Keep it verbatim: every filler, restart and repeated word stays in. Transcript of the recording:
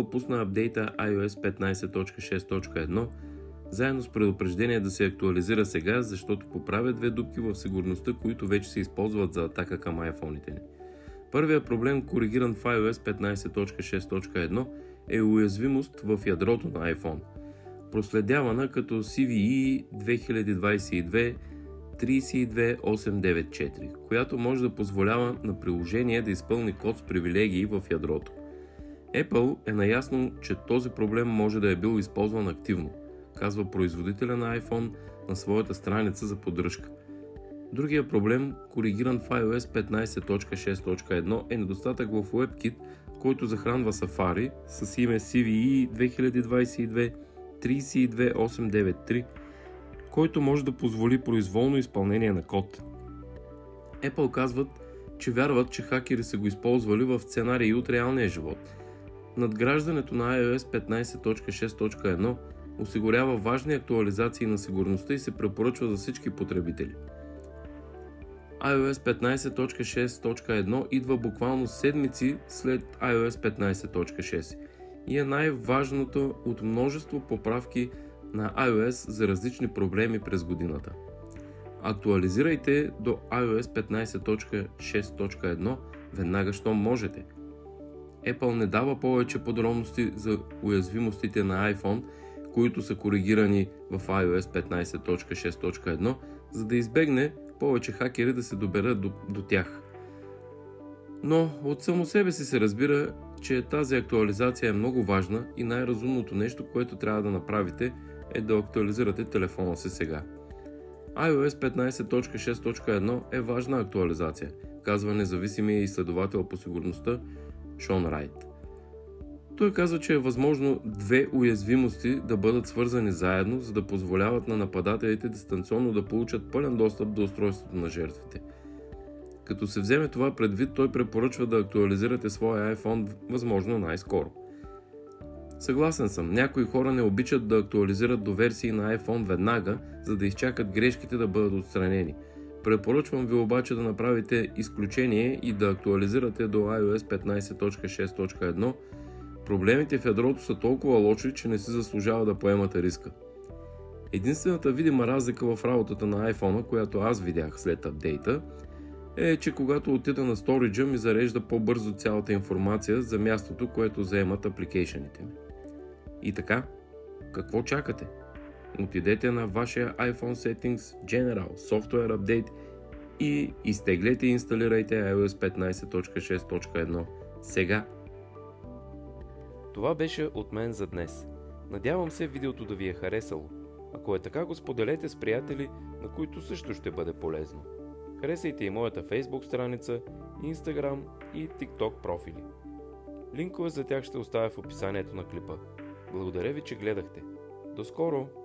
Apple пусна апдейта iOS петнайсет точка шест точка едно заедно с предупреждение да се актуализира сега, защото поправя две дупки в сигурността, които вече се използват за атака към айфоните ни. Първият проблем, коригиран в iOS петнайсет точка шест точка едно, е уязвимост в ядрото на iPhone, проследявана като C V E две хиляди двайсет и две трийсет и две хиляди осемстотин деветдесет и четири, която може да позволява на приложение да изпълни код с привилегии в ядрото. Apple е наясно, че този проблем може да е бил използван активно, казва производителя на iPhone на своята страница за поддръжка. Другия проблем, коригиран в iOS петнайсет точка шест точка едно, е недостатък в WebKit, който захранва Safari с име C V E две хиляди двайсет и две трийсет и две хиляди осемстотин деветдесет и три, който може да позволи произволно изпълнение на код. Apple казват, че вярват, че хакери са го използвали в сценарии от реалния живот. Надграждането на iOS петнайсет точка шест точка едно осигурява важни актуализации на сигурността и се препоръчва за всички потребители. iOS петнайсет точка шест точка едно идва буквално седмици след iOS петнайсет точка шест и е най-важното от множество поправки на iOS за различни проблеми през годината. Актуализирайте до iOS петнайсет точка шест точка едно веднага, щом можете. Apple не дава повече подробности за уязвимостите на iPhone, които са коригирани в iOS петнайсет точка шест точка едно, за да избегне повече хакери да се доберат до, до тях. Но от само себе си се разбира, че тази актуализация е много важна и най-разумното нещо, което трябва да направите, е да актуализирате телефона си сега. iOS петнайсет точка шест точка едно е важна актуализация, казва независимия изследовател по сигурността Шон Райт. Той казва, че е възможно две уязвимости да бъдат свързани заедно, за да позволяват на нападателите дистанционно да получат пълен достъп до устройството на жертвите. Като се вземе това предвид, той препоръчва да актуализирате своя iPhone възможно най-скоро. Съгласен съм, някои хора не обичат да актуализират до версии на iPhone веднага, за да изчакат грешките да бъдат отстранени. Препоръчвам ви обаче да направите изключение и да актуализирате до iOS петнайсет точка шест точка едно. Проблемите в ядрото са толкова лоши, че не си заслужава да поемате риска. Единствената видима разлика в работата на iPhone-а, която аз видях след апдейта, е, че когато отида на сториджа, ми зарежда по-бързо цялата информация за мястото, което заемат апликейшените ми. И така, какво чакате? Отидете на вашия iPhone Settings, General, Software Update и изтеглете и инсталирайте iOS петнайсет точка шест точка едно сега. Това беше от мен за днес. Надявам се видеото да ви е харесало. Ако е така, го споделете с приятели, на които също ще бъде полезно. Харесайте и моята Facebook страница, Instagram и TikTok профили. Линкове за тях ще оставя в описанието на клипа. Благодаря ви, че гледахте. До скоро!